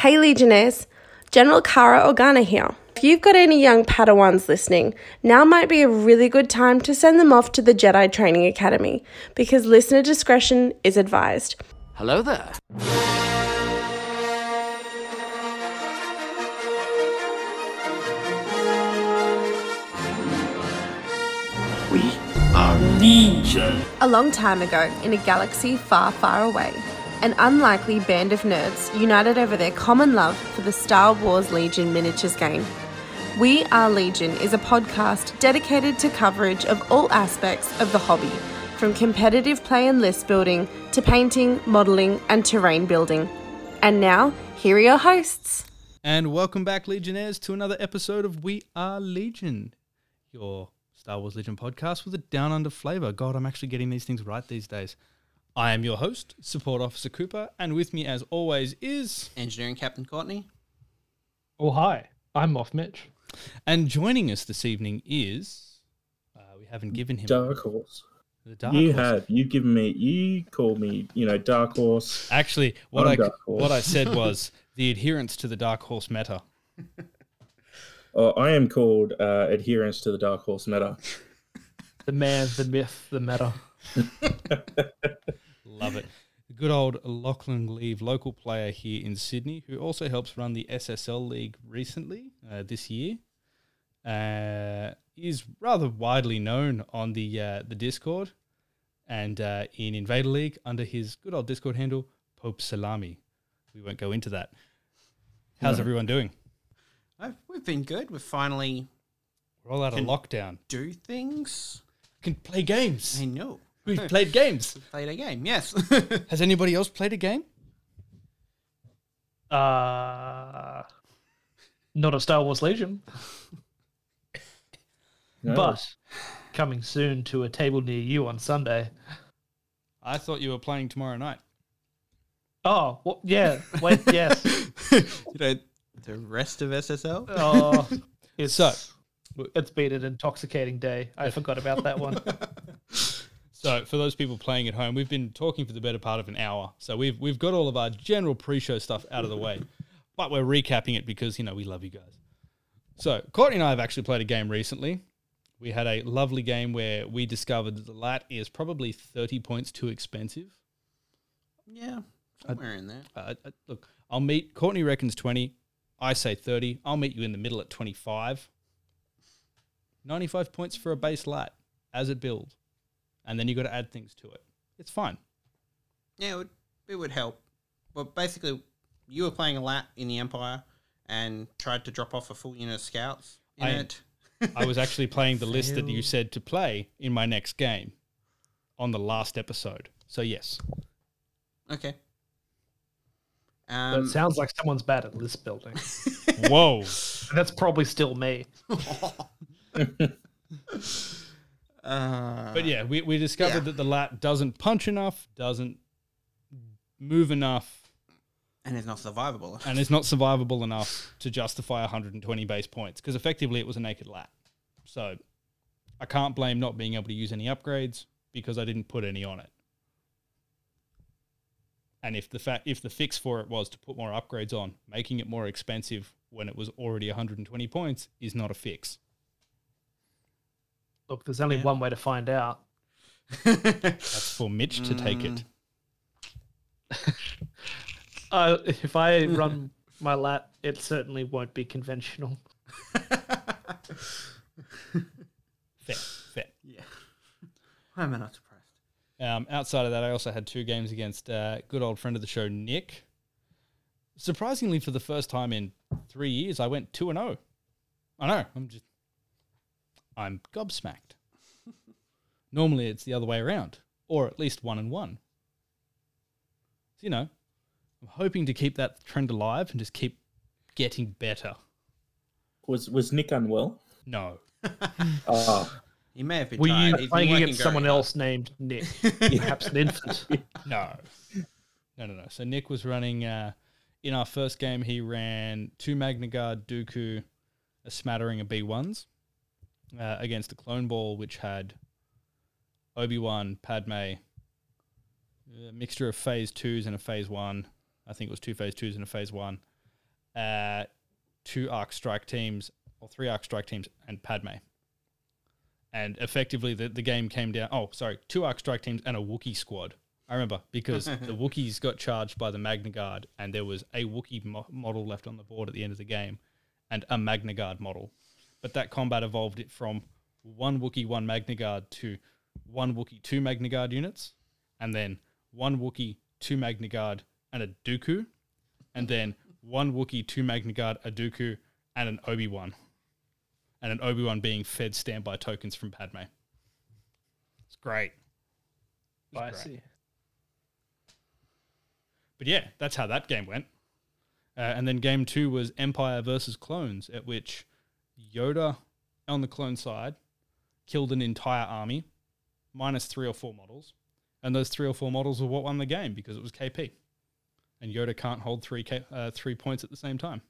Hey Legionnaires, General Kara Organa here. If you've got any young Padawans listening, now might be a really good time to send them off to the Jedi Training Academy, because listener discretion is advised. Hello there. We are Legion. A long time ago, in a galaxy far, far away, an unlikely band of nerds united over their common love for the Star Wars Legion miniatures game. We Are Legion is a podcast dedicated to coverage of all aspects of the hobby, from competitive play and list building to painting, modelling and terrain building. And now, here are your hosts. And welcome back, Legionnaires, to another episode of We Are Legion, your Star Wars Legion podcast with a down under flavour. God, I'm actually getting these things right these days. I am your host, Support Officer Cooper, and with me as always is... Engineering Captain Courtney. Oh, hi. I'm Moff Mitch. And joining us this evening is... we haven't given him... Dark Horse. The Dark Horse. You have. You've given me... You call me, you know, Dark Horse. Actually, what I said was the adherence to the Dark Horse meta. Oh, I am called adherence to the Dark Horse meta. The man, the myth, the meta. Love it. The good old Lachlan Cleave, local player here in Sydney, who also helps run the SSL League recently, this year, is rather widely known on the Discord and in Invader League under his good old Discord handle, Pope Salami. We won't go into that. How's everyone doing? We've been good. We're all out of lockdown. Do things. Can play games. I know. We've played games. Played a game, yes. Has anybody else played a game? Not a Star Wars Legion. No. But coming soon to a table near you on Sunday. I thought you were playing tomorrow night. Oh, well, yeah. Wait, yes. You know, the rest of SSL? Oh, it's so... It's been an intoxicating day. I forgot about that one. So for those people playing at home, we've been talking for the better part of an hour. So we've got all of our general pre-show stuff out of the way, but we're recapping it because, you know, we love you guys. So Courtney and I have actually played a game recently. We had a lovely game where we discovered that the LAT is probably 30 points too expensive. Yeah, somewhere in there. Look, I'll meet, Courtney reckons 20, I say 30. I'll meet you in the middle at 25. 95 points for a base light as it builds, and then you've got to add things to it. It's fine. Yeah, it would help. Well, basically, you were playing a lat in the Empire and tried to drop off a full unit of scouts in it. I was actually playing the list that you said to play in my next game on the last episode. So, yes. Okay. It sounds like someone's bad at list building. Whoa. That's probably still me. But yeah, we discovered that the lat doesn't punch enough, doesn't move enough, and it's not survivable enough. And it's not survivable enough to justify 120 base points, because effectively it was a naked lat. So I can't blame not being able to use any upgrades because I didn't put any on it. And if the fix for it was to put more upgrades on, making it more expensive when it was already 120 points is not a fix. Look, there's only one way to find out. That's for Mitch to take it. If I run my lat, it certainly won't be conventional. Fair. Yeah. I'm not surprised. Outside of that, I also had two games against good old friend of the show, Nick. Surprisingly, for the first time in 3 years, I went 2-0. I know, I'm gobsmacked. Normally it's the other way around, or at least 1-1. So, you know, I'm hoping to keep that trend alive and just keep getting better. Was Nick unwell? No. He may have been tired. Were you playing against someone else named Nick? Perhaps an infant? No. No. So Nick was running, in our first game, he ran two Magna Guard, Dooku, a smattering of B1s. Against the Clone Ball, which had Obi-Wan, Padme, a mixture of Phase 2s and a Phase 1. I think it was two Phase 2s and a Phase 1. two Arc Strike teams or three Arc Strike teams and Padme. And effectively the game came down, two Arc Strike teams and a Wookiee squad. I remember because the Wookiees got charged by the Magna Guard and there was a Wookiee model left on the board at the end of the game and a Magna Guard model. But that combat evolved it from one Wookiee, one Magna Guard to one Wookiee, two Magna Guard units, and then one Wookiee, two Magna Guard and a Dooku, and then one Wookiee, two Magna Guard, a Dooku, and an Obi-Wan. And an Obi-Wan being fed standby tokens from Padme. It's great. Spicy. But yeah, that's how that game went. And then game two was Empire versus Clones, at which Yoda on the clone side killed an entire army, minus three or four models. And those three or four models were what won the game because it was KP. And Yoda can't hold 3 points at the same time.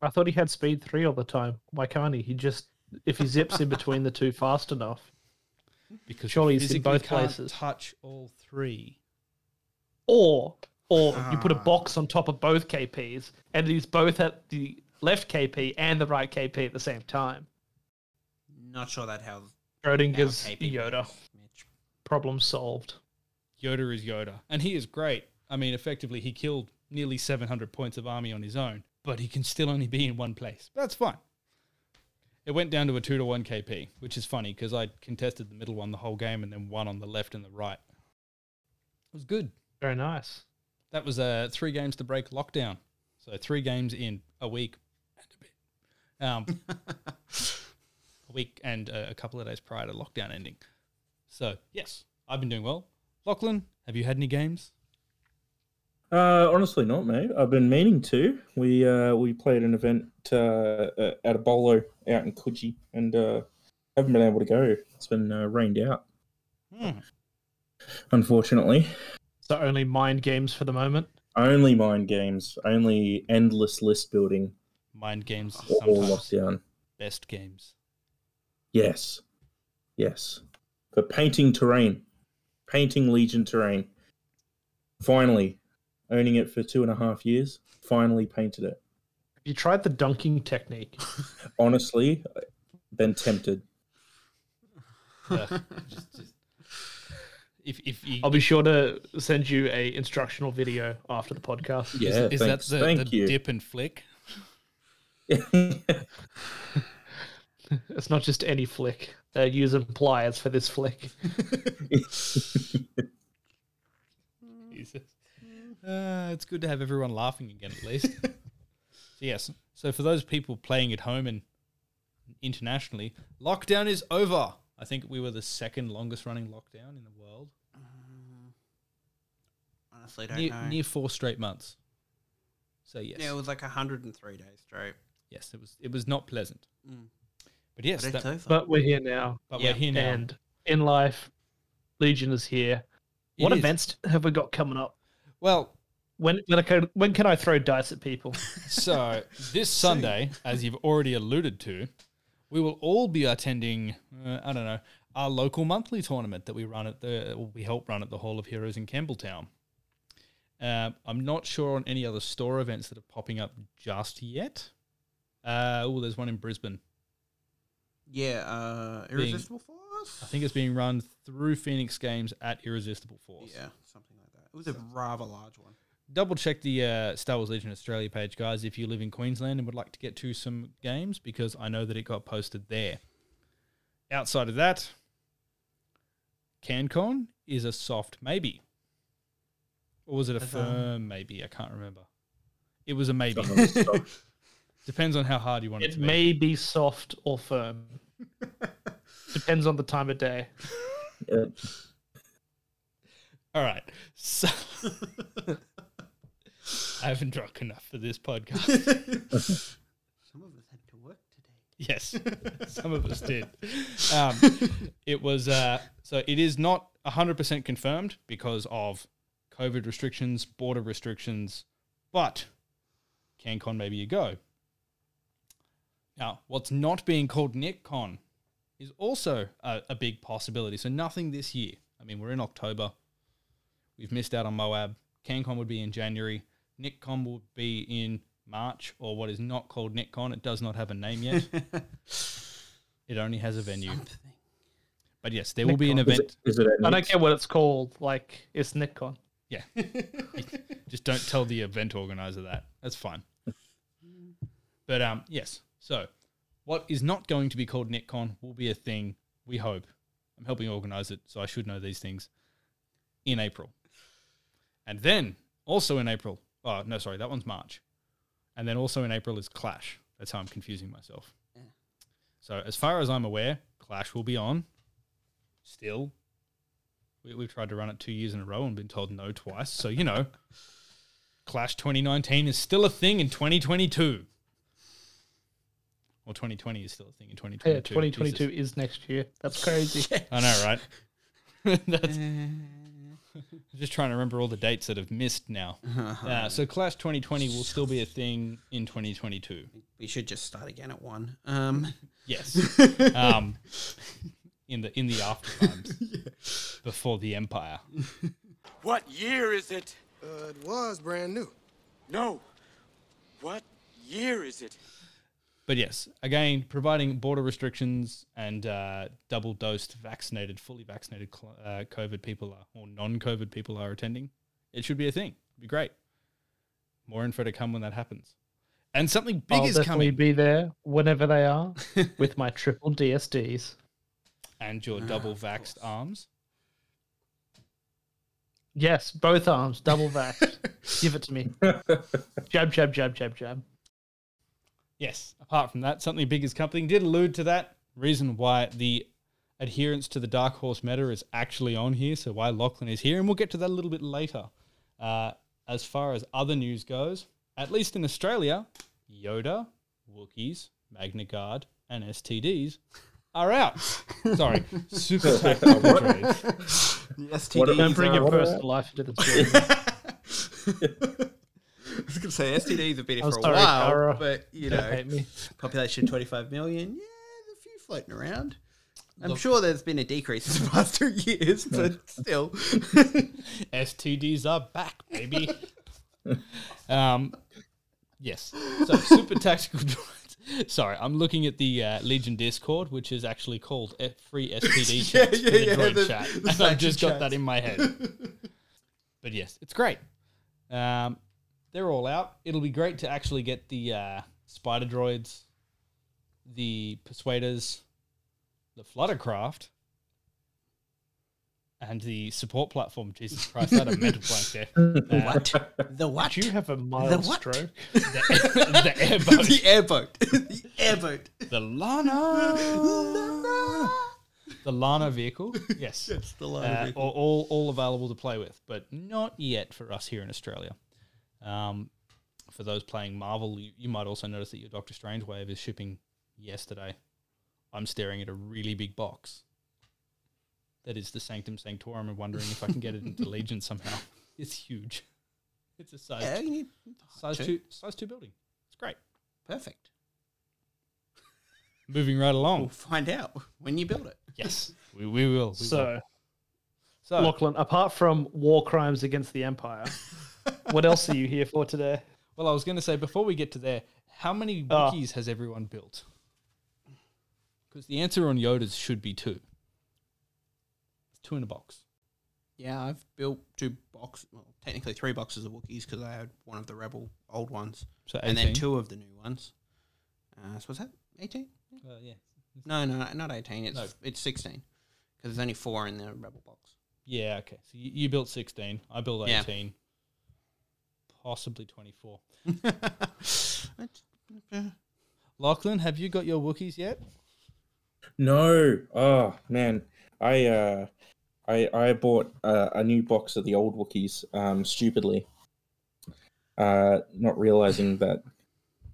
I thought he had speed 3 all the time. Why can't he? He just, if he zips in between the two fast enough. Because surely he's in both places. Touch all three. Or you put a box on top of both KPs and he's both at the left KP and the right KP at the same time. Not sure that how Schrodinger's Yoda. Problem solved. Yoda is Yoda. And he is great. I mean, effectively, he killed nearly 700 points of army on his own. But he can still only be in one place. That's fine. It went down to a 2-1 KP, which is funny because I contested the middle one the whole game and then one on the left and the right. It was good. Very nice. That was 3 games to break lockdown. So 3 games in a week and a bit. A week and a couple of days prior to lockdown ending. So, yes, I've been doing well. Lachlan, have you had any games? Honestly not, mate. I've been meaning to. We played an event at a bolo out in Coogee and haven't been able to go. It's been rained out, unfortunately. So only mind games for the moment? Only mind games. Only endless list building. Mind games are sometimes lockdown. Best games. Yes. Yes. For painting terrain. Painting Legion terrain. Finally. Owning it for 2.5 years, finally painted it. Have you tried the dunking technique? Honestly, been tempted. I'll be sure to send you an instructional video after the podcast. Yeah, is that the dip and flick? It's not just any flick. They're using pliers for this flick. Jesus. It's good to have everyone laughing again, at least. So yes. So for those people playing at home and internationally, lockdown is over. I think we were the second longest running lockdown in the world. Honestly, don't know. Near 4 straight months. So yes. Yeah, it was like 103 days straight. Yes, it was not pleasant. Mm. But yes, but we're here now. But we're here now. And in life, Legion is here. What events have we got coming up? Well, when can I throw dice at people? So this Sunday, as you've already alluded to, we will all be attending, our local monthly tournament that we run we help run at the Hall of Heroes in Campbelltown. I'm not sure on any other store events that are popping up just yet. There's one in Brisbane. Yeah, Irresistible Force? I think it's being run through Phoenix Games at Irresistible Force. Yeah, something like that. It was a rather large one. Double check the Star Wars Legion Australia page, guys, if you live in Queensland and would like to get to some games, because I know that it got posted there. Outside of that, CanCon is a soft maybe. Or was it a firm maybe? I can't remember. It was a maybe. Depends on how hard you want it to be. It may be soft or firm. Depends on the time of day. Yeah. All right, so I haven't drunk enough for this podcast. Some of us had to work today. Yes, some of us did. It was so it is not 100% confirmed because of COVID restrictions, border restrictions, but CanCon maybe you go. Now, what's not being called NickCon is also a big possibility. So nothing this year. I mean, we're in October. We've missed out on Moab. CanCon would be in January. NickCon will be in March, or what is not called NetCon. It does not have a name yet. It only has a venue. Something. But yes, there will be an event. Is it I don't care what it's called. Like, it's NetCon. Yeah. Just don't tell the event organizer that. That's fine. But yes, so what is not going to be called NetCon will be a thing, we hope. I'm helping organize it, so I should know these things, in April. And then, also in April, oh, no, sorry, that one's March. And then also in April is Clash. That's how I'm confusing myself. Yeah. So as far as I'm aware, Clash will be on still. We've tried to run it 2 years in a row and been told no twice. So, you know, Clash 2019 is still a thing in 2022. Or 2020 is still a thing in 2022. Yeah, 2022 Jesus. Is next year. That's crazy. Yeah. I know, right? That's... I'm just trying to remember all the dates that have missed now. So Clash 2020 will still be a thing in 2022. We should just start again at one. Yes. In the after times. Yeah. Before the Empire. What year is it? It was brand new. No. What year is it? But yes, again, providing border restrictions and double-dosed, vaccinated, fully vaccinated COVID people are, or non-COVID people are attending, it should be a thing. It'd be great. More info to come when that happens. And something big is coming. I'll definitely be there whenever they are with my triple DSDs. And your double-vaxxed arms. Yes, both arms, double-vaxxed. Give it to me. Jab, jab, jab, jab, jab. Yes, apart from that, something big is coming. Did allude to that. Reason why the adherence to the Dark Horse meta is actually on here, so why Lachlan is here, and we'll get to that a little bit later. As far as other news goes, at least in Australia, Yoda, Wookiees, Magna Guard, and STDs are out. Sorry, super tactical trades. The STDs don't bring your personal life into the story. I was going to say, STDs have been here for a while, Kara, but, you know, population 25 million, yeah, there's a few floating around. I'm sure there's been a decrease in the past 2 years, but still. STDs are back, baby. Yes, so super tactical droids. Sorry, I'm looking at the Legion Discord, which is actually called Free STD Chat Chat, and I've just got that in my head. But yes, it's great. They're all out. It'll be great to actually get the spider droids, the persuaders, the fluttercraft, and the support platform. Jesus Christ, I had a mental blank there. The what? Did you have a mild stroke? The airboat. The airboat. The airboat. The Lana. The Lana vehicle, yes. Yes, the Lana vehicle. All available to play with, but not yet for us here in Australia. For those playing Marvel, you might also notice that your Doctor Strange wave is shipping yesterday. I'm staring at a really big box. That is the Sanctum Sanctorum and wondering if I can get it into Legion somehow. It's huge. It's a size size two building. It's great. Perfect. Moving right along. We'll find out when you build it. Yes, we will. So, Lachlan, apart from war crimes against the Empire... What else are you here for today? Well, I was going to say, before we get to there, how many Wookiees has everyone built? Because the answer on Yoda's should be two. It's two in a box. Yeah, I've built two boxes, well, technically three boxes of Wookiees because I had one of the Rebel old ones. So 18. And then two of the new ones. So what's that, 18? Yeah. No, not 18. It's 16 because there's only four in the Rebel box. Yeah, okay. So you built 16. I built 18. Yeah. Possibly 24. Lachlan, have you got your Wookiees yet? No. Oh man, I bought a new box of the old Wookiees stupidly, not realizing that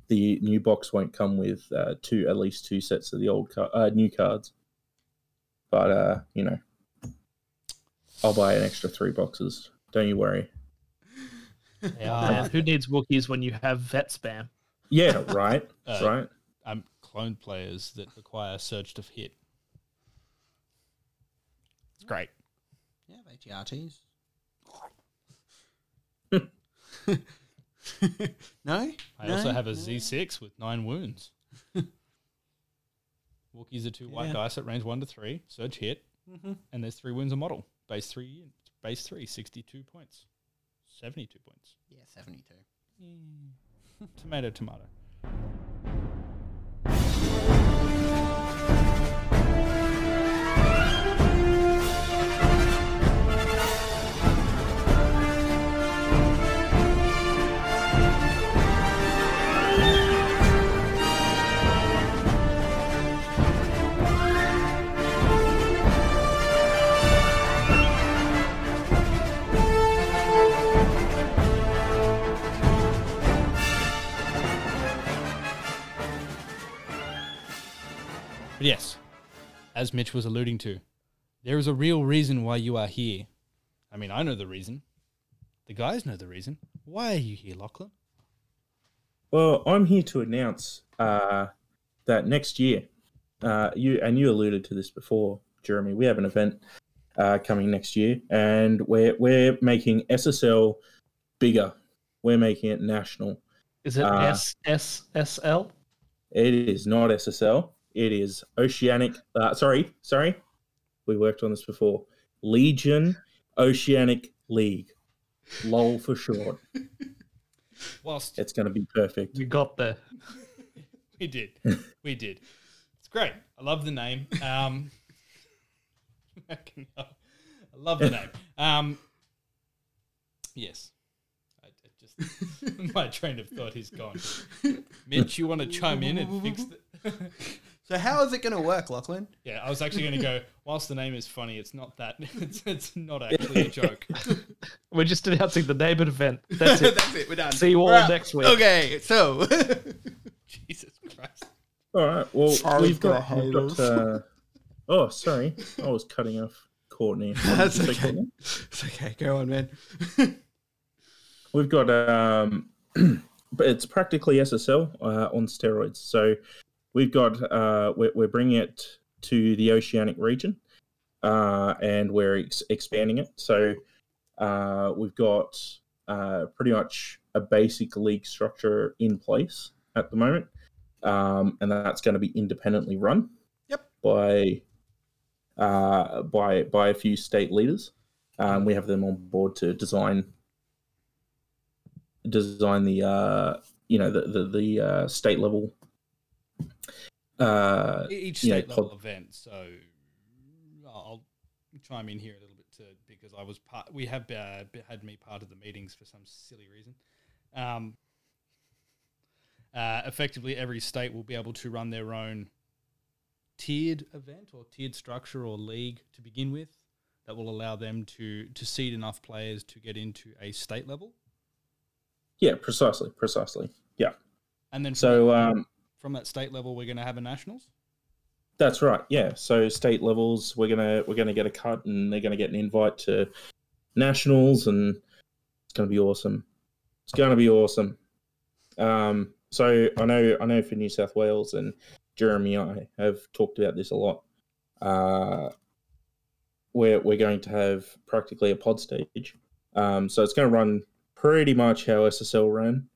the new box won't come with at least two sets of the old new cards. But you know, I'll buy an extra three boxes. Don't you worry. Man, who needs Wookiees when you have vet spam? Yeah, right. Right. Clone players that require search to hit. It's great. Yeah, they TRTs. No? I also have a Z6 with 9 wounds. Wookiees are two white dice at range 1 to 3. Surge hit. Mm-hmm. And there's 3 wounds a model. Base 3, 62 points. 72 points. Yeah, 72. Mm. Tomato, tomato. Yes, as Mitch was alluding to, there is a real reason why you are here. I mean, I know the reason. The guys know the reason. Why are you here, Lachlan? Well, I'm here to announce that next year, you alluded to this before, Jeremy, we have an event coming next year, and we're making SSL bigger. We're making it national. Is it SSL? It is not SSL. It is Oceanic... Sorry. We worked on this before. Legion Oceanic League. LOL for short. Whilst it's going to be perfect. We got there. We did. It's great. I love the name. I love the name. Yes. My train of thought is gone. Mitch, you want to chime in and fix the... So how is it going to work, Lachlan? Yeah, I was actually going to go, whilst the name is funny, it's not that. It's not actually a joke. We're just announcing the name and event. That's it. That's it. We're done. See you all next week. Okay, so... Jesus Christ. All right, well, we've got oh, sorry. I was cutting off Courtney. That's okay. Courtney. It's okay. Go on, man. We've got... but it's practically SSL on steroids. So... We've got, we're bringing it to the Oceanic region, and we're expanding it. So we've got pretty much a basic league structure in place at the moment, and that's going to be independently run. Yep. By a few state leaders. We have them on board to design the state level. Each state level event, so I'll chime in here a little bit too, because I was part. We have had me part of the meetings for some silly reason. Effectively, every state will be able to run their own tiered event or tiered structure or league to begin with, that will allow them to seed enough players to get into a state level. Yeah, precisely. Yeah, and then from that state level, we're going to have a nationals. That's right. Yeah. So state levels, we're going to get a cut, and they're going to get an invite to nationals, and it's going to be awesome. So I know for New South Wales, and Jeremy and I have talked about this a lot. We're going to have practically a pod stage. So it's going to run pretty much how SSL ran.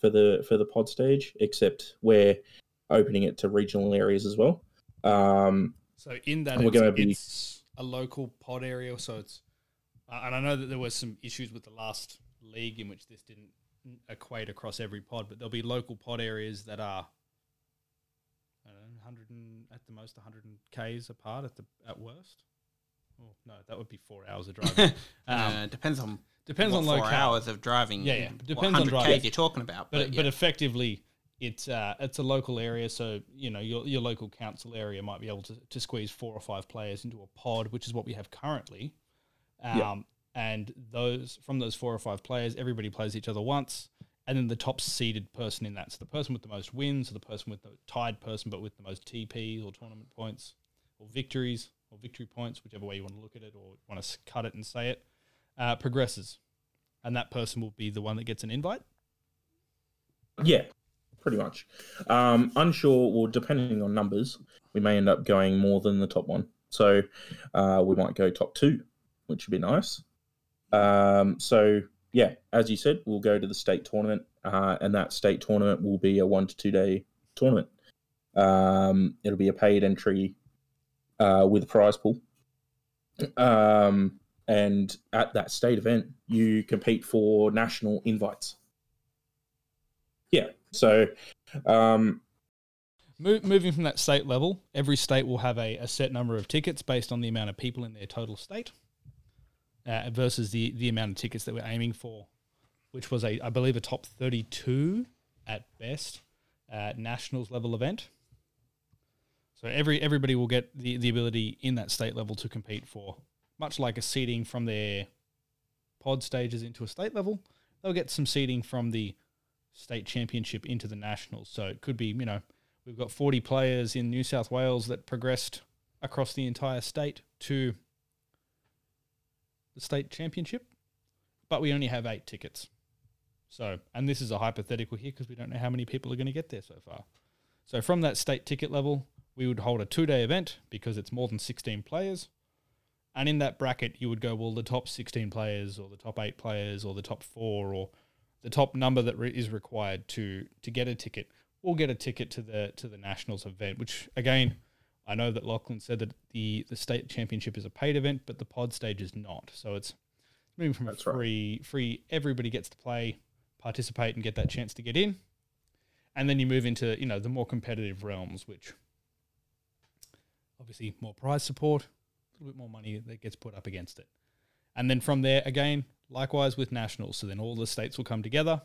For the pod stage, except we're opening it to regional areas as well. So in that, it's a local pod area. So it's, and I know that there were some issues with the last league in which this didn't equate across every pod, but there'll be local pod areas that are, I don't know, 100 and, at the most 100 Ks apart at worst. Oh, no, that would be 4 hours of driving. Depends on locale. 4 hours of driving. Yeah. Depends on driving. You're talking about, but effectively, it's a local area. So your local council area might be able to squeeze 4 or 5 players into a pod, which is what we have currently. And from those 4 or 5 players, everybody plays each other once, and then the top seeded person in that, so the person with the most wins, or the person with the tied person, but with the most TPs or tournament points, or victories or victory points, whichever way you want to look at it or want to cut it and say it. Progresses, and that person will be the one that gets an invite. Yeah, pretty much. Unsure. Well, depending on numbers, we may end up going more than the top one. So we might go top 2, which would be nice. So yeah, as you said, we'll go to the state tournament, and that state tournament will be a 1 to 2 day tournament. It'll be a paid entry with a prize pool. And at that state event, you compete for national invites. Yeah, so... Moving from that state level, every state will have a set number of tickets based on the amount of people in their total state versus the amount of tickets that we're aiming for, which was, I believe, a top 32 at best nationals level event. So everybody will get the ability in that state level to compete for, much like a seeding from their pod stages into a state level, they'll get some seeding from the state championship into the nationals. So it could be, you know, we've got 40 players in New South Wales that progressed across the entire state to the state championship, but we only have 8 tickets. So, and this is a hypothetical here because we don't know how many people are going to get there so far. So from that state ticket level, we would hold a 2-day event because it's more than 16 players. And in that bracket, you would go, well, the top 16 players or the top 8 players or the top 4 or the top number that is required to get a ticket. We'll get a ticket to the Nationals event, which, again, I know that Lachlan said that the state championship is a paid event, but the pod stage is not. So it's moving from a free, everybody gets to play, participate, and get that chance to get in. And then you move into, you know, the more competitive realms, which obviously more prize support, a little bit more money that gets put up against it. And then from there, again, likewise with Nationals. So then all the states will come together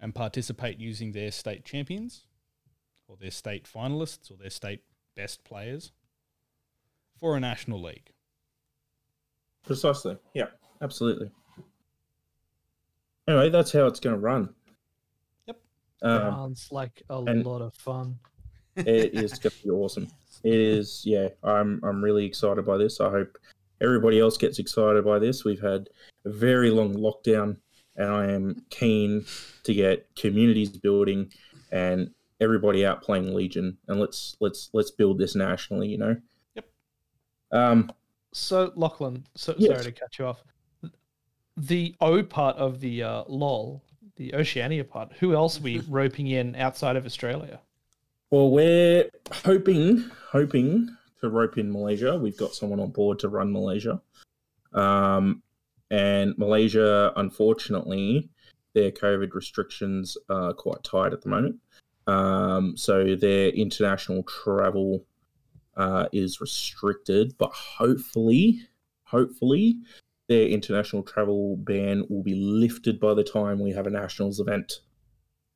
and participate using their state champions or their state finalists or their state best players for a national league. Precisely. Yeah, absolutely. Anyway, that's how it's going to run. Yep. Sounds like a lot of fun. It is going to be awesome. It is, yeah. I'm really excited by this. I hope everybody else gets excited by this. We've had a very long lockdown, and I am keen to get communities building and everybody out playing Legion. And let's build this nationally, you know? Yep. So, Lachlan, sorry to cut you off. The O part of the LOL, the Oceania part, who else are we roping in outside of Australia? Well, we're hoping to rope in Malaysia. We've got someone on board to run Malaysia. And Malaysia, unfortunately, their COVID restrictions are quite tight at the moment. So their international travel is restricted, but hopefully their international travel ban will be lifted by the time we have a nationals event.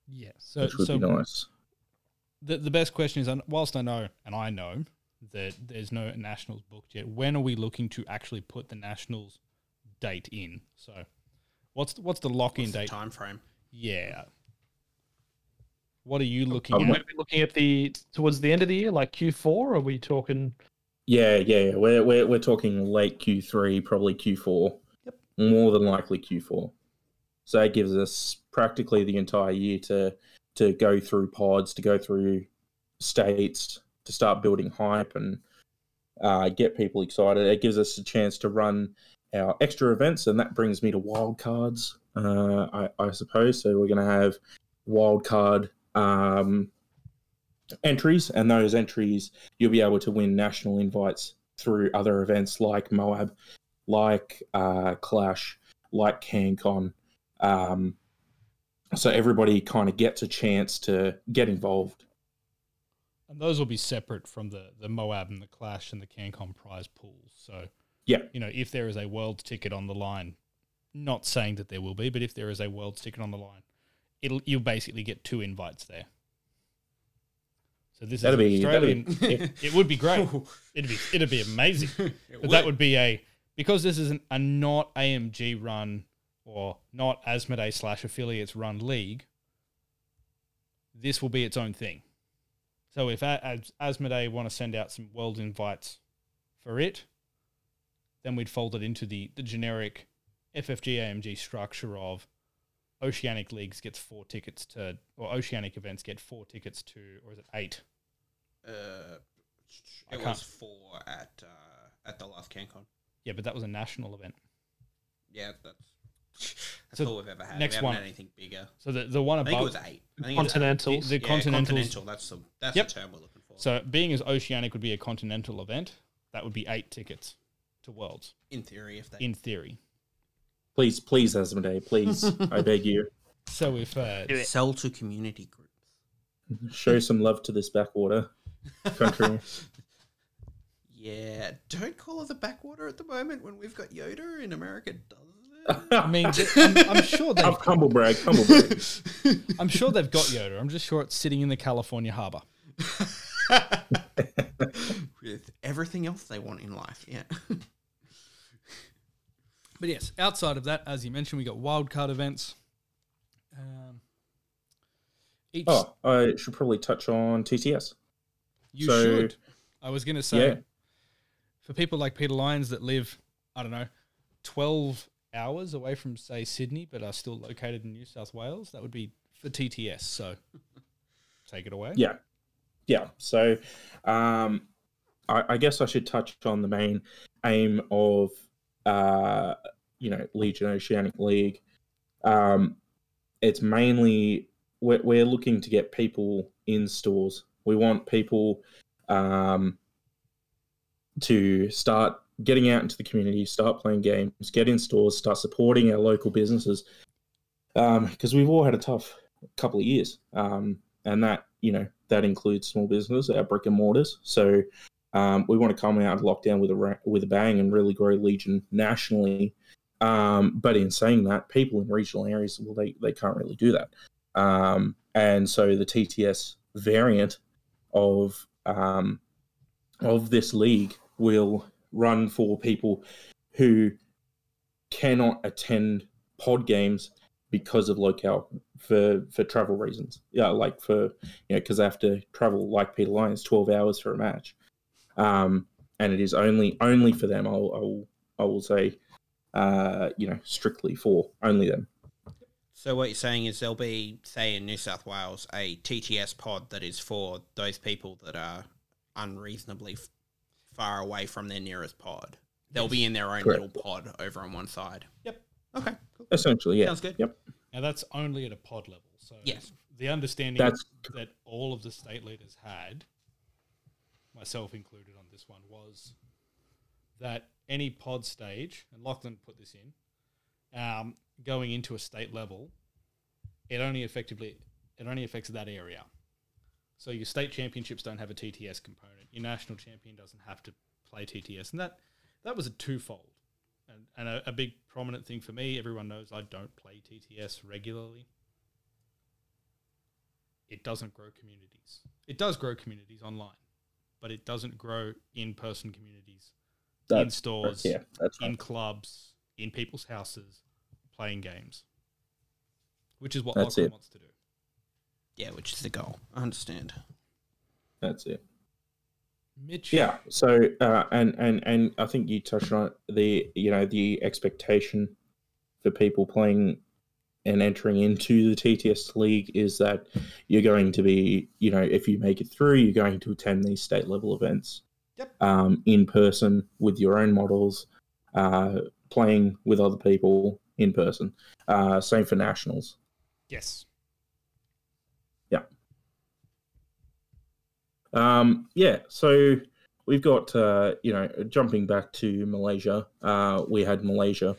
Yeah, so, which would be nice. The best question is, whilst I know that there's no nationals booked yet, when are we looking to actually put the nationals date in? So what's the lock-in date? Time frame? Yeah. What are you looking at? Are we looking at towards the end of the year, like Q4? Or are we talking? Yeah. We're talking late Q3, probably Q4. Yep. More than likely Q4. So that gives us practically the entire year to go through pods, to go through states, to start building hype and get people excited. It gives us a chance to run our extra events, and that brings me to wildcards, I suppose. So we're going to have wildcard entries, and those entries you'll be able to win national invites through other events like Moab, like Clash, like CanCon. So everybody kind of gets a chance to get involved. And those will be separate from the Moab and the Clash and the CanCon prize pools. So, yeah, you know, if there is a world ticket on the line, not saying that there will be, but if there is a world ticket on the line, you'll basically get 2 invites there. So this that'd is be, Australian. It would be great. It'd be amazing. But that would be because this is a not AMG run, or not Asmodee / affiliates run league, this will be its own thing. So if Asmodee want to send out some world invites for it, then we'd fold it into the generic FFG AMG structure of Oceanic Leagues gets 4 tickets to, or Oceanic events get 4 tickets to, or is it 8? It was 4 at the last CanCon. Yeah, but that was a national event. Yeah, that's... That's all we've ever had. Next one, anything bigger. So the one above, I think it was 8. I think Continentals. The Continentals. Continental. That's the term we're looking for. So being as Oceanic would be a continental event, that would be 8 tickets to Worlds. In theory, if they. In theory. Please, please, Asmodee, please, I beg you. So if sell to community groups, show some love to this backwater country. Yeah, don't call it the backwater at the moment when we've got Yoda in America, does it? I mean, I'm sure they've... Humble brag. I'm sure they've got Yoda. I'm just sure it's sitting in the California harbour. With everything else they want in life, yeah. But yes, outside of that, as you mentioned, we got wildcard events. I should probably touch on TTS. You should. I was going to say, for people like Peter Lyons that live, I don't know, 12 hours away from, say, Sydney, but are still located in New South Wales, that would be for TTS. So take it away. Yeah. Yeah. So I guess I should touch on the main aim of, Legion Oceanic League. It's mainly we're looking to get people in stores. We want people to start getting out into the community, start playing games, get in stores, start supporting our local businesses, because we've all had a tough couple of years, and that that includes small business, our brick and mortars. So we want to come out of lockdown with a bang and really grow Legion nationally. But in saying that, people in regional areas, well, they can't really do that. And so the TTS variant of this league will run for people who cannot attend pod games because of locale for travel reasons. Yeah, like because they have to travel, like Peter Lyons, 12 hours for a match. And it is only for them. I will say, strictly for only them. So what you're saying is there'll be, say, in New South Wales, a TTS pod that is for those people that are unreasonably far away from their nearest pod. They'll be in their own little pod over on one side. Yep. Okay. Cool. Essentially, yeah. Sounds good. Yep. Now that's only at a pod level. So the understanding that all of the state leaders had, myself included on this one, was that any pod stage, and Lachlan put this in, going into a state level, it only affects that area. So your state championships don't have a TTS component. Your national champion doesn't have to play TTS, and that was a twofold and a big prominent thing for me. Everyone knows I don't play TTS regularly. It doesn't grow communities. It does grow communities online, but it doesn't grow in-person communities, in stores, in clubs, in people's houses, playing games, which is what Lachlan wants to do. Yeah, which is the goal. I understand. That's it. Mitch. Yeah. So, and I think you touched on the, the expectation for people playing and entering into the TTS league is that you're going to be, if you make it through, you're going to attend these state level events. Yep. In person with your own models, playing with other people. In person. Same for nationals. Yes. Yeah. So we've got, jumping back to Malaysia, we had Malaysia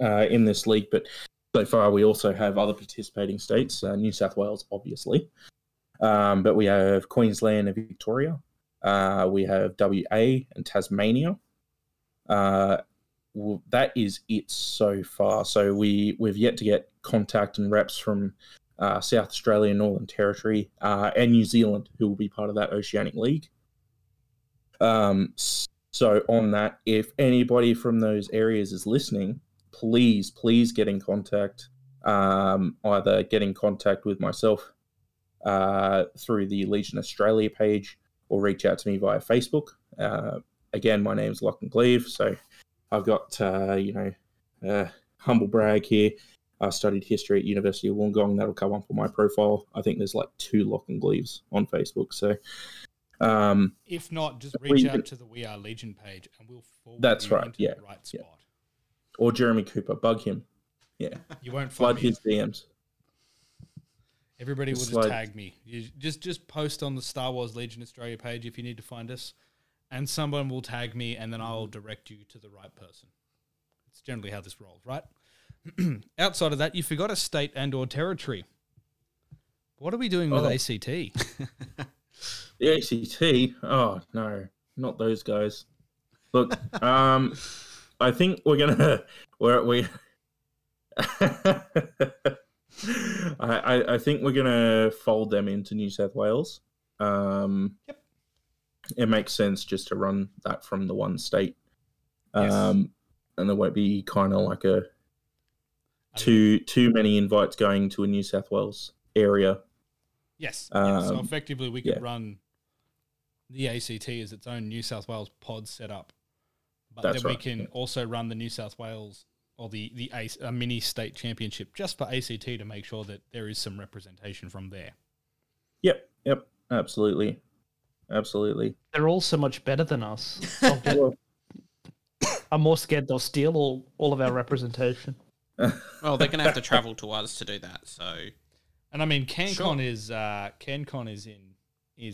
in this league, but so far we also have other participating states, New South Wales, obviously. But we have Queensland and Victoria. We have WA and Tasmania. Well, that is it so far. So we've yet to get contact and reps from South Australia, Northern Territory, and New Zealand, who will be part of that Oceanic League. So on that, if anybody from those areas is listening, please get in contact. Either get in contact with myself through the Legion Australia page or reach out to me via Facebook. Again, my name's Lachlan Cleave, so... I've got, humble brag here. I studied history at University of Wollongong. That'll come up on my profile. I think there's 2 Lachlan Cleaves on Facebook. So, if not, just reach out to the We Are Legion page and we'll forward you into the right spot. Or Jeremy Cooper, bug him. Yeah. You won't find me. Flood his DMs. Everybody will just tag me. You just post on the Star Wars Legion Australia page if you need to find us, and someone will tag me, and then I'll direct you to the right person. It's generally how this rolls, right? Outside of that, you forgot a state and or territory. What are we doing with ACT? The ACT? Oh, no. Not those guys. Look, I think we're going to... I think we're going to fold them into New South Wales. Yep. It makes sense just to run that from the one state. Yes. And there won't be kind of like a too many invites going to a New South Wales area. Yes. So effectively we could run the ACT as its own New South Wales pod setup. But then we can also run the New South Wales or the mini state championship just for ACT to make sure that there is some representation from there. Yep. Absolutely. They're all so much better than us. I'm more scared they'll steal all of our representation. Well, they're going to have to travel to us to do that. So, and I mean, CanCon is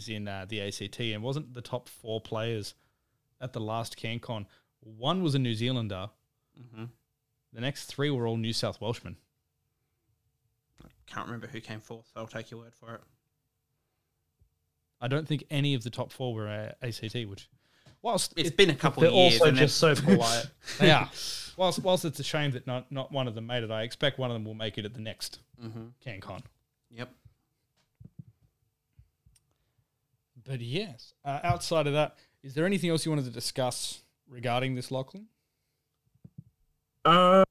in the ACT, and wasn't the top four players at the last CanCon. One was a New Zealander. Mm-hmm. The next three were all New South Welshmen. I can't remember who came fourth. So I'll take your word for it. I don't think any of the top four were ACT, which, whilst it's been a couple of years, they're also just so polite. Yeah. Whilst it's a shame that not one of them made it, I expect one of them will make it at the next CanCon. Yep. But yes, outside of that, is there anything else you wanted to discuss regarding this, Lachlan? I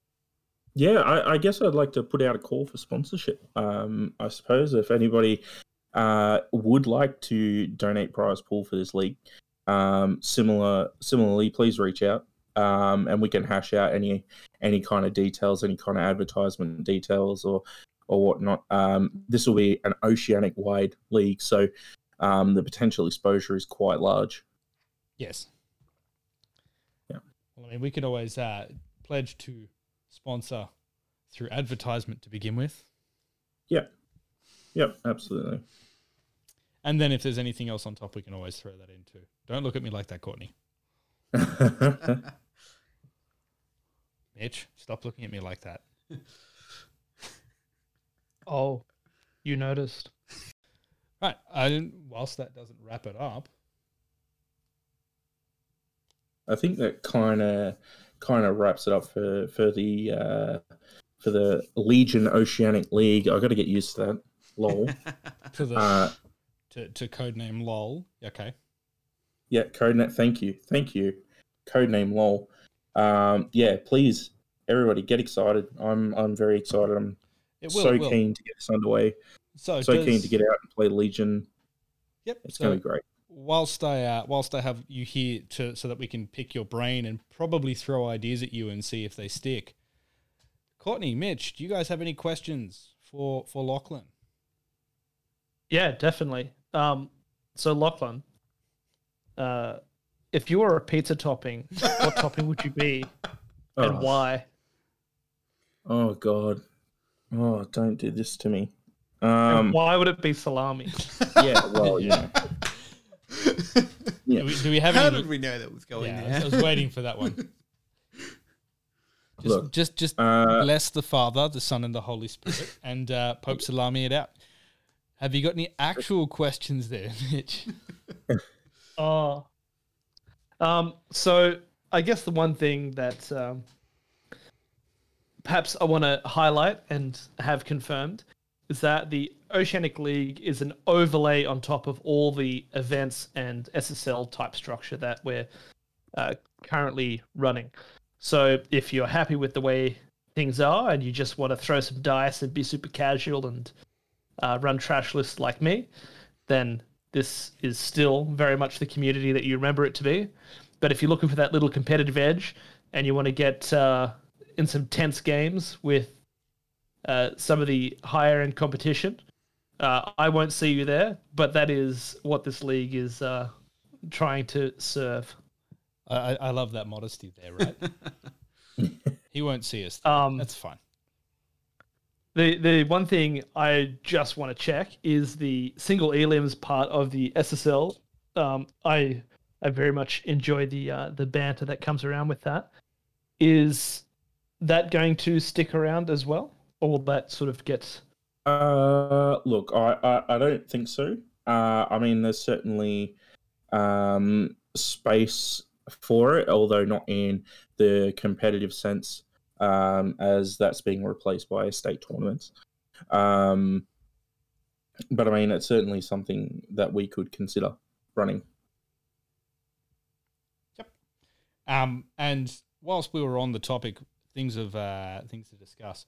guess I'd like to put out a call for sponsorship. I suppose if anybody would like to donate prize pool for this league, similarly, please reach out. And we can hash out any kind of details, any kind of advertisement details or whatnot. This will be an oceanic-wide league, so the potential exposure is quite large. Yes. Yeah. Well, I mean, we could always pledge to sponsor through advertisement to begin with. Yeah. Yep, absolutely. And then if there's anything else on top, we can always throw that in too. Don't look at me like that, Courtney. Mitch, stop looking at me like that. Oh, you noticed. Right. Whilst that doesn't wrap it up, I think that kind of wraps it up for the Legion Oceanic League. I got to get used to that. LOL. to codename LOL. Okay. Yeah, codename. Thank you. Codename LOL. Yeah, please, everybody, get excited. I'm very excited. I'm keen to get this underway. So keen to get out and play Legion. Yep, it's going to be great. Whilst I have you here so that we can pick your brain and probably throw ideas at you and see if they stick. Courtney, Mitch, do you guys have any questions for Lachlan? Yeah, definitely. So Lachlan, if you were a pizza topping, what topping would you be, and why? Oh God! Oh, don't do this to me. And why would it be salami? Yeah, well, yeah. Yeah. Do we have? How did we know that was going there? I was waiting for that one. Look, bless the Father, the Son, and the Holy Spirit, and Pope Salami it out. Have you got any actual questions there, Mitch? Oh, so I guess the one thing that perhaps I want to highlight and have confirmed is that the Oceanic League is an overlay on top of all the events and SSL type structure that we're currently running. So if you're happy with the way things are and you just want to throw some dice and be super casual and run trash lists like me, then this is still very much the community that you remember it to be. But if you're looking for that little competitive edge and you want to get in some tense games with some of the higher-end competition, I won't see you there, but that is what this league is trying to serve. I love that modesty there, right? He won't see us there. That's fine. The one thing I just want to check is the single elims part of the SSL. I very much enjoy the banter that comes around with that. Is that going to stick around as well, or will that sort of get? Look, I don't think so. I mean, there's certainly space for it, although not in the competitive sense. As that's being replaced by state tournaments. But I mean, it's certainly something that we could consider running. Yep. And whilst we were on the topic, things to discuss,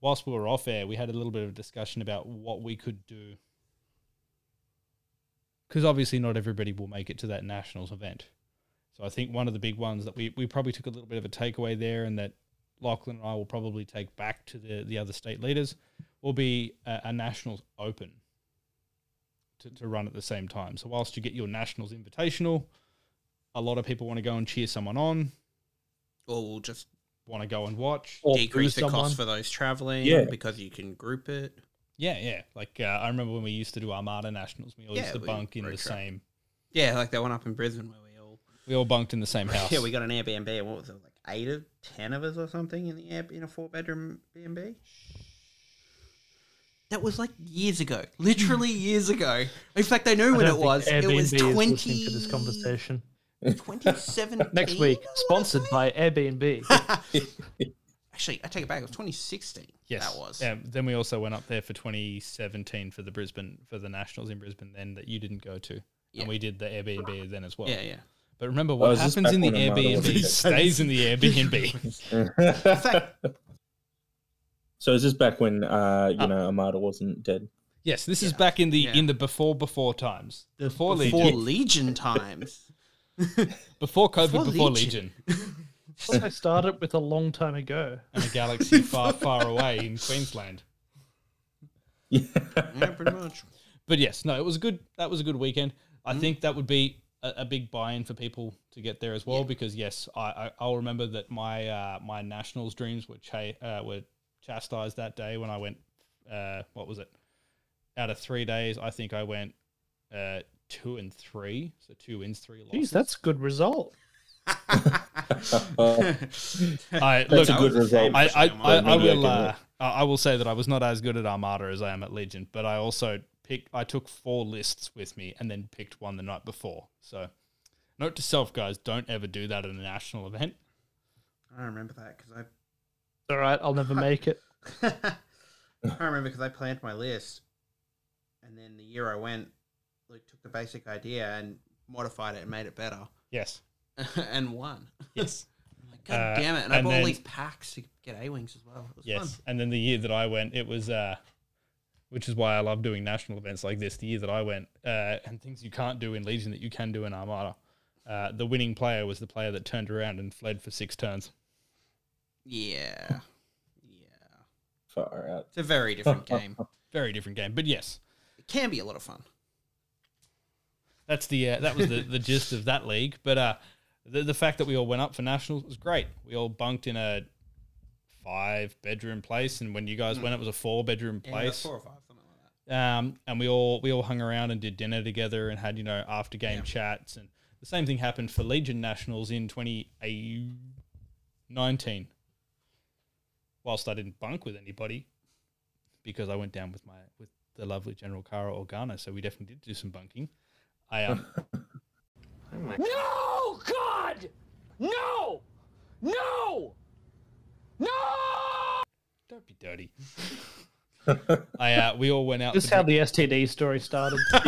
whilst we were off air, we had a little bit of a discussion about what we could do. Because obviously not everybody will make it to that Nationals event. So I think one of the big ones that we probably took a little bit of a takeaway there, and that Lachlan and I will probably take back to the other state leaders, will be a Nationals Open to run at the same time. So whilst you get your Nationals Invitational, a lot of people want to go and cheer someone on. Or will just want to go and watch. Or decrease the cost for those travelling because you can group it. Yeah, yeah. Like I remember when we used to do Armada Nationals, we all used to bunk in the same... Yeah, like that one up in Brisbane where we all bunked in the same house. Yeah, we got an Airbnb. What was it, like 8 or 10 of us or something in the in a 4-bedroom B&B? That was like years ago. Literally years ago. In fact, I know when it was. Airbnb it was 20... is listening to this conversation. 2017? Next week. Sponsored by Airbnb. Actually, I take it back. It was 2016. Yes. That was. Yeah, then we also went up there for 2017 for the Nationals in Brisbane then that you didn't go to. Yeah. And we did the Airbnb then as well. Yeah, yeah. But remember, what happens in the Airbnb stays in the Airbnb. So is this back when Armada wasn't dead? Yes, this is back in the before times, before Legion times, before COVID, before Legion. I started with a long time ago, in a galaxy far, far away in Queensland. Yeah, pretty much. But yes, no, it was good. That was a good weekend. I think that would be a big buy-in for people to get there as well, because yes, I'll remember that my my Nationals dreams were chastised that day when I went. What was it? Out of 3 days, I think I went 2 and 3, so 2 wins, 3 losses. Jeez, that's a good result. That's a good result. I will say that I was not as good at Armada as I am at Legion, but I also. I took 4 lists with me and then picked one the night before. So, note to self, guys, don't ever do that at a national event. I remember that because I... It's all right, I'll never make it. I remember because I planned my list and then the year I went, Luke took the basic idea and modified it and made it better. Yes. and won. Yes. God damn it. And I bought all these packs to get A-Wings as well. It was fun. And then the year that I went, it was... which is why I love doing national events like this. The year that I went, and things you can't do in Legion that you can do in Armada, the winning player was the player that turned around and fled for 6 turns. Yeah. Yeah. Far out. It's a very different game. Very different game, but yes. It can be a lot of fun. That's that was the gist of that league, but the fact that we all went up for nationals was great. We all bunked in a 5-bedroom place, and when you guys went, it was a 4-bedroom place. Yeah, it was 4 or 5, something like that. And we all hung around and did dinner together and had after game chats, and the same thing happened for Legion Nationals in 2019. Whilst I didn't bunk with anybody because I went down with the lovely General Kara Organa, so we definitely did do some bunking. No God, no. No! Don't be dirty. We all went out. This is how the STD story started. There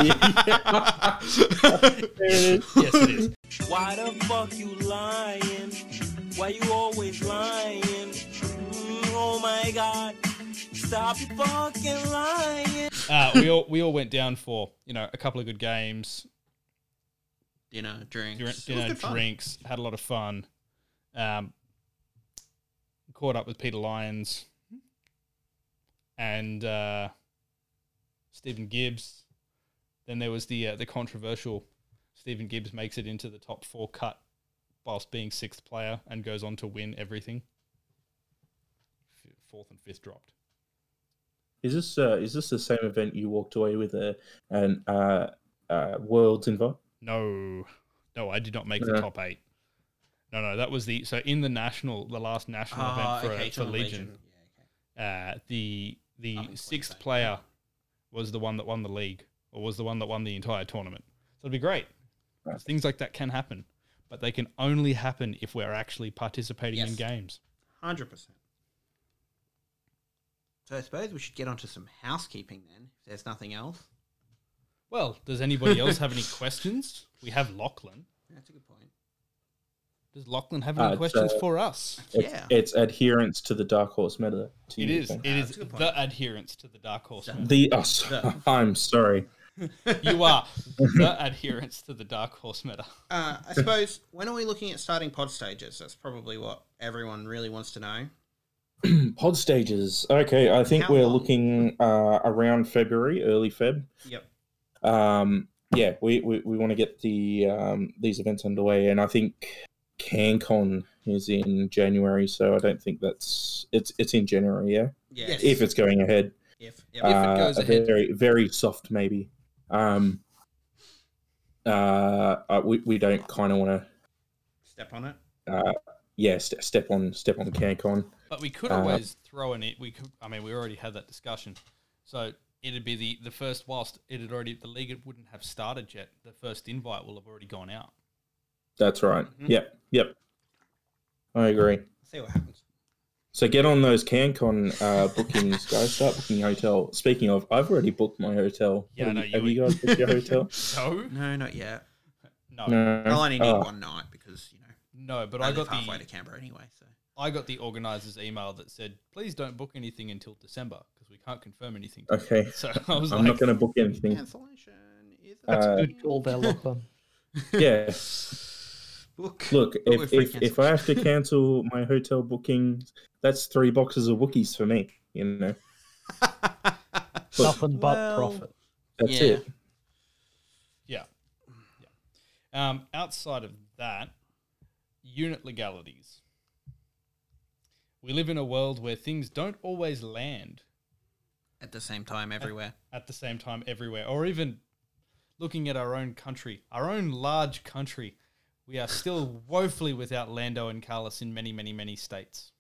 it is. Yes, it is. Why the fuck you lying? Why you always lying? Oh my God! Stop fucking lying. We all went down for a couple of good games. Dinner, drinks. Had a lot of fun. Caught up with Peter Lyons and Stephen Gibbs. Then there was the controversial Stephen Gibbs makes it into the top 4 cut whilst being 6th player and goes on to win everything. 4th and 5th dropped. Is this the same event you walked away with Worlds invite? No, I did not make the top 8. No, that was the last national event for Legion. Yeah, okay. The sixth player was the one that won the league, or was the one that won the entire tournament. So it'd be great. Right. Things like that can happen, but they can only happen if we're actually participating in games. 100%. So I suppose we should get onto some housekeeping then, if there's nothing else. Well, does anybody else have any questions? We have Lachlan. That's a good point. Does Lachlan have any questions for us? It's adherence to the Dark Horse meta. It is. It is the adherence to the Dark Horse meta. I'm sorry. You are the adherence to the Dark Horse meta. I suppose, when are we looking at starting pod stages? That's probably what everyone really wants to know. Pod stages. Okay, I think we're looking around February, early Feb. Yep. We want to get these events underway, and I think CanCon is in January, so I don't think it's in January, yeah? Yes. If it's going ahead. If it goes ahead. Very, very soft, maybe. We don't kind of want to... Step on it? Step on CanCon. But we could always throw in it. We already had that discussion. So it'd be the first, whilst the league wouldn't have started yet. The first invite will have already gone out. That's right. Mm-hmm. Yep. I agree. Let's see what happens. So get on those CanCon bookings, guys. Start booking your hotel. Speaking of, I've already booked my hotel. Yeah, you guys booked your hotel? No, not yet. No. I only need one night because, No, but I got halfway to Canberra anyway, so. I got the organizer's email that said, please don't book anything until December because we can't confirm anything. Okay. So I was I'm not going to book anything. Cancellation is a good call there, Lachlan. Yeah. Look, if I have to cancel my hotel booking, that's 3 boxes of Wookiees for me, Nothing but profit. That's it. Yeah. Outside of that, unit legalities. We live in a world where things don't always land at the same time everywhere. Or even looking at our own country, our own large country, we are still woefully without Lando and Carlos in many, many, many states.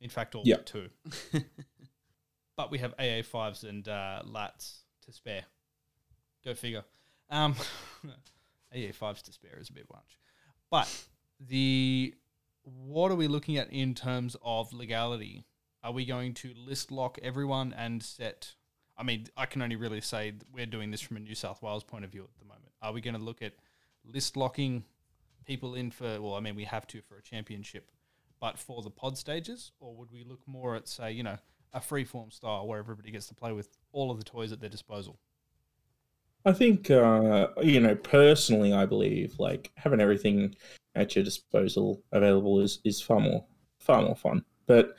In fact, all but 2. But we have AA5s and LATs to spare. Go figure. AA5s to spare is a bit much. But what are we looking at in terms of legality? Are we going to list lock everyone and set... I mean, I can only really say that we're doing this from a New South Wales point of view at the moment. Are we going to look at list locking people in for... Well, I mean, we have to for a championship, but for the pod stages? Or would we look more at, say, a freeform style where everybody gets to play with all of the toys at their disposal? I think, personally, I believe, having everything at your disposal available is far more fun. But,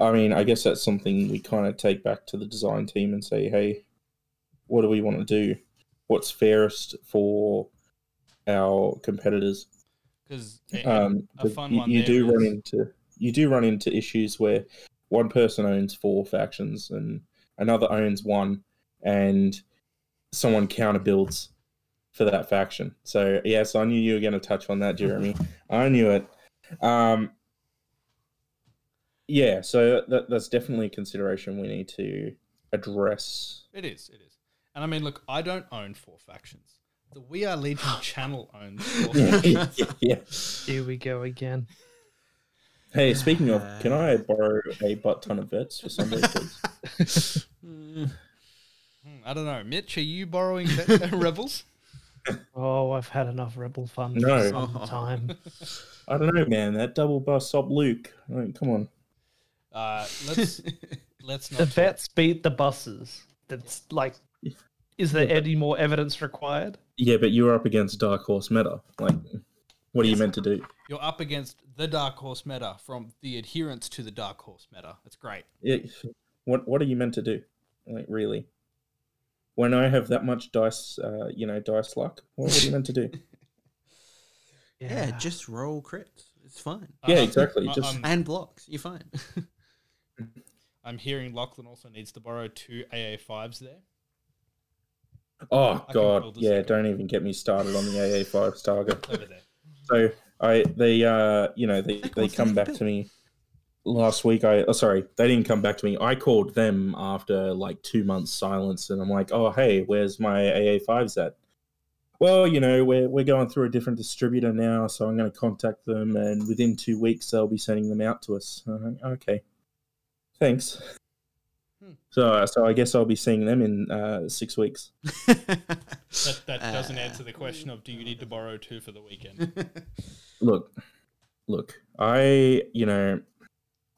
I mean, I guess that's something we kind of take back to the design team and say, hey, what do we want to do? What's fairest for our competitors? Because you do run into issues where one person owns 4 factions and another owns 1, and someone counter builds for that faction. So yes, I knew you were going to touch on that, Jeremy. I knew it. So that's definitely a consideration we need to address. It is. And I mean, look, I don't own 4 factions. The We Are Legion channel owns 4 factions. Here we go again. Hey, speaking of, can I borrow a butt-ton of vets for Sunday, please? I don't know. Mitch, are you borrowing Rebels? Oh, I've had enough Rebel fun for some time. I don't know, man. That double bus up Luke. I mean, come on. Let's not. The vets beat the buses. That's is there any more evidence required? Yeah, but you're up against Dark Horse meta. What are you meant to do? You're up against the Dark Horse meta from the adherence to the Dark Horse meta. That's great. Yeah. What are you meant to do? Really? When I have that much dice, dice luck, what are you meant to do? Just roll crits. It's fine. Yeah, exactly. And blocks. You're fine. I'm hearing Lachlan also needs to borrow 2 AA5s there. Oh, God. Yeah, don't even get me started on the AA5s target. Over there. So they come back to me last week. They didn't come back to me. I called them after like 2 months silence, and I'm like, oh, hey, where's my AA5s at? Well, we're going through a different distributor now, so I'm going to contact them, and within 2 weeks they'll be sending them out to us. I'm like, okay, thanks. So I guess I'll be seeing them in 6 weeks. that doesn't answer the question of do you need to borrow 2 for the weekend? Look, I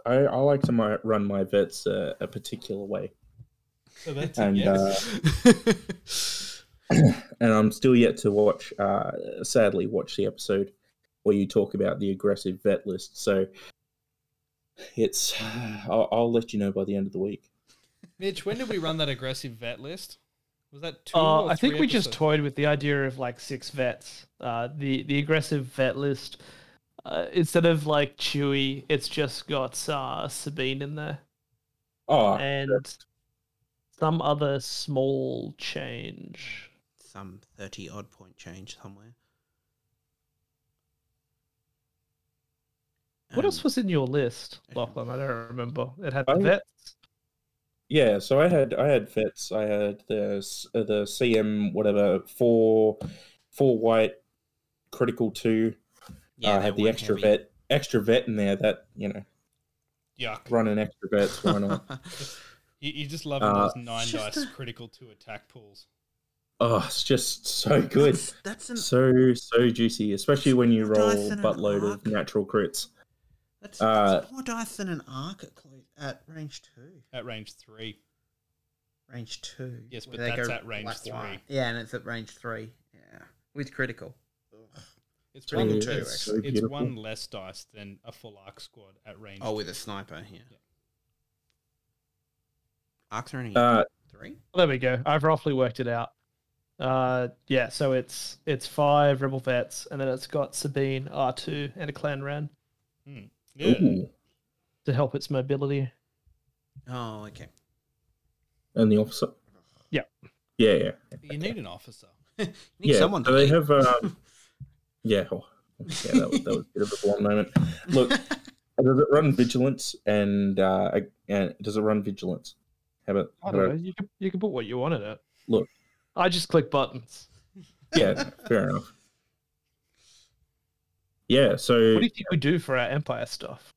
like to run my vets a particular way. So that's a yes. And I'm still yet to watch the episode where you talk about the aggressive vet list. So I'll let you know by the end of the week. Mitch, when did we run that aggressive vet list? Was that 2 or 3 I think we episodes? Just toyed with the idea of like 6 vets. The aggressive vet list, instead of like Chewy, it's just got Sabine in there. Oh, and some other small change. Some 30-odd point change somewhere. What else was in your list, Lachlan? I don't remember. It had vets. Yeah, so I had vets. I had the CM whatever 4 white critical 2. Yeah, I had the extra vet in there that yuck. Run an extra vet. Why not? You just love those 9 dice critical 2 attack pools. Oh, it's just so good. That's so juicy, especially when you roll a buttload of natural crits. That's more dice than an arc at range 2. At range 3. Range 2. Yes, but that's at range 3. Wide. Yeah, and it's at range 3. Yeah, with critical. Ugh. It's one less dice than a full arc squad at range 2. Oh, with a sniper, yeah. Arcs are only 3? Well, there we go. I've roughly worked it out. Yeah, so it's 5 Rebel Vets, and then it's got Sabine, R2, and a Clan Ren. Hmm. Yeah. Ooh. To help its mobility. Oh, okay. And the officer? Yeah. You need an officer. You need someone to they have... yeah. Oh, yeah, that was a bit of a blunt moment. Look, does it run Vigilance? And does it run Vigilance? I don't know. You can put what you want in it. Look. I just click buttons. Yeah, fair enough. Yeah, so... What do you think we do for our Empire stuff?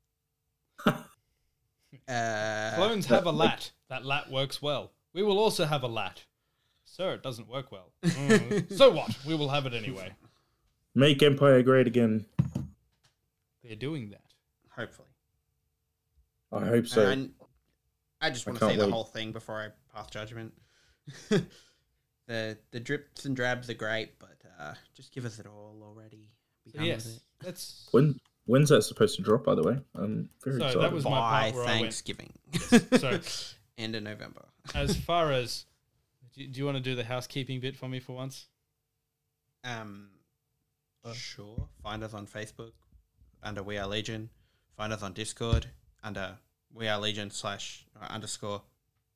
Clones have a lat. That lat works well. We will also have a lat. Sir, it doesn't work well. So what? We will have it anyway. Make Empire great again. They're doing that. Hopefully. I hope so. And I just want to see the whole thing before I pass judgment. The drips and drabs are great, but just give us it all already. Yes, that's when's that supposed to drop? By the way, I'm very excited. So that was my part where Thanksgiving. So end of November. As far as do you want to do the housekeeping bit for me for once? Sure. Find us on Facebook under We Are Legion. Find us on Discord under We Are Legion /_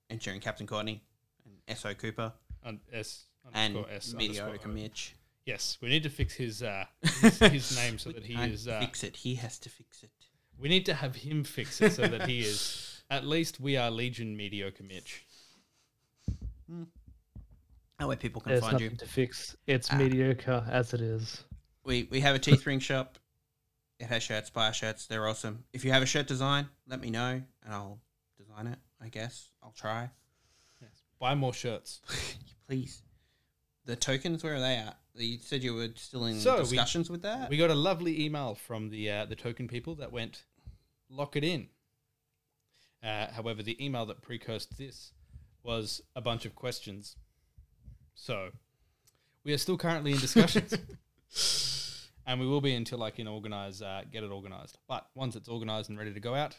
engineering Captain Courtney and SO Cooper and mediocre Mitch. Yes, we need to fix his name so that he is... fix it. He has to fix it. We need to have him fix it so that he is... At least We Are Legion mediocre Mitch. That way people can find you. There's nothing to fix. It's mediocre as it is. We have a Teespring shop. It has shirts. Buy our shirts. They're awesome. If you have a shirt design, let me know, and I'll design it, I guess. I'll try. Yes. Buy more shirts. Please. The tokens, where are they at? You said you were still in discussions with that? We got a lovely email from the token people that went, lock it in. However, the email that precursed this was a bunch of questions. So we are still currently in discussions. And we will be until I can get it organised. But once it's organised and ready to go out,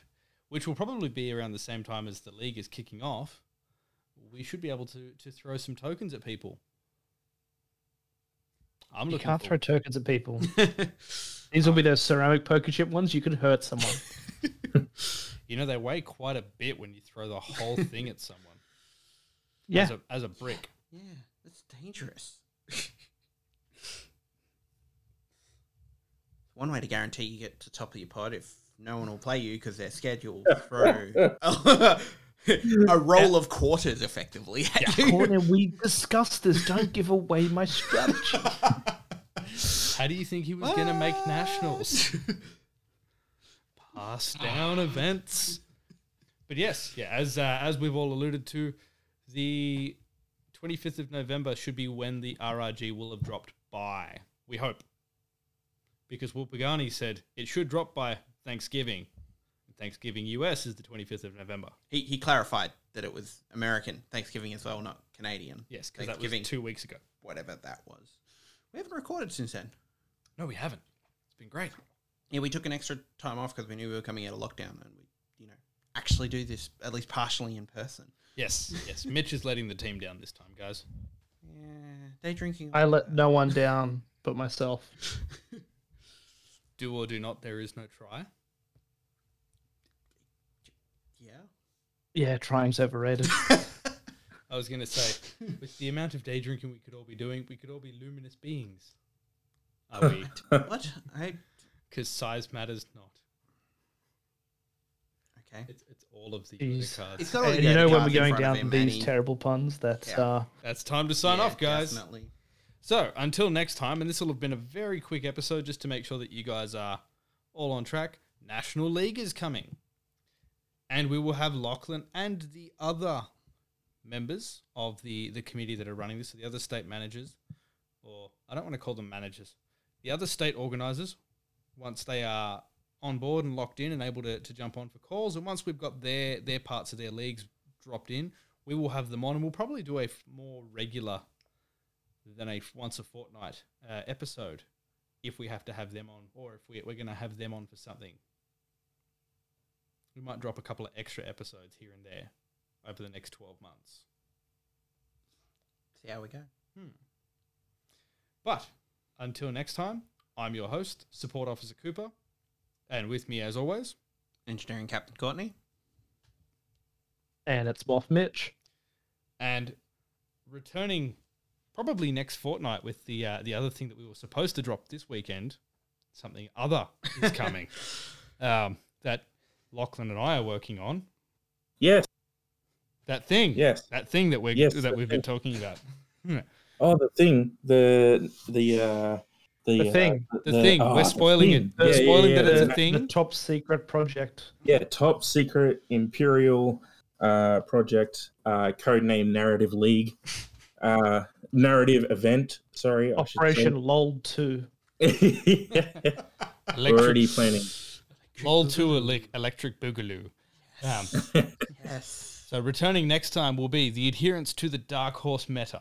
which will probably be around the same time as the league is kicking off, we should be able to throw some tokens at people. You can't throw tokens at people. These will be those ceramic poker chip ones. You could hurt someone. You know, they weigh quite a bit when you throw the whole thing at someone. Yeah. As a brick. Yeah, that's dangerous. One way to guarantee you get to top of your pod if no one will play you because they're scheduled through a roll of quarters, effectively. We discussed this. Don't give away my strategy. How do you think he was going to make nationals? Pass down events. But yes, yeah, as we've all alluded to, the 25th of November should be when the RRG will have dropped by. We hope. Because Wolpagani said it should drop by Thanksgiving. Thanksgiving US is the 25th of November. He clarified that it was American Thanksgiving as well, not Canadian. Yes, because that was 2 weeks ago. Whatever that was. We haven't recorded since then. No, we haven't. It's been great. Yeah, we took an extra time off because we knew we were coming out of lockdown and we, you know, actually do this at least partially in person. Yes, yes. Mitch is letting the team down this time, guys. Yeah, they're drinking. I let no one down but myself. Do or do not, there is no try. Yeah. Yeah, trying's overrated. I was going to say, with the amount of day drinking we could all be doing, we could all be luminous beings. Are we? What? Because size matters not. Okay. It's all of the cards. It's all you know when we're going down these terrible puns, that's time to sign off, guys. Definitely. So, until next time, and this will have been a very quick episode just to make sure that you guys are all on track. National League is coming. And we will have Lachlan and the other members of the committee that are running this, so the other state managers, or I don't want to call them managers, the other state organisers, once they are on board and locked in and able to jump on for calls, and once we've got their parts of their leagues dropped in, we will have them on, and we'll probably do a more regular than a once a fortnight episode if we have to have them on, or if we're going to have them on for something. We might drop a couple of extra episodes here and there over the next 12 months. See how we go. But until next time, I'm your host, Support Officer Cooper, and with me as always, Engineering Captain Courtney. And it's Moff Mitch. And returning... probably next fortnight with the other thing that we were supposed to drop this weekend, something other is coming that Lachlan and I are working on. Yes. That thing. Yes. That thing that we've been talking about. Oh, the thing. The thing. The thing. We're spoiling it. We're spoiling that it's a thing. The top secret project. Yeah, top secret Imperial project, codename Narrative League. Narrative event. Sorry, Operation LOL 2. Yeah. We're already planning. LOL 2 Electric Boogaloo. Yes. Yes. So returning next time will be the adherence to the Dark Horse meta.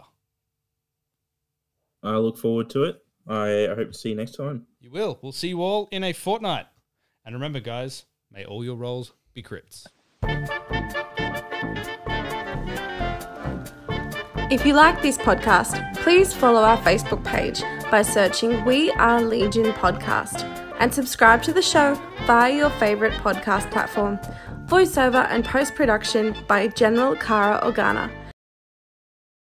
I look forward to it. I hope to see you next time. You will. We'll see you all in a fortnight. And remember, guys, may all your rolls be crits. If you like this podcast, please follow our Facebook page by searching We Are Legion Podcast and subscribe to the show via your favourite podcast platform. Voiceover and post-production by General Kara Organa.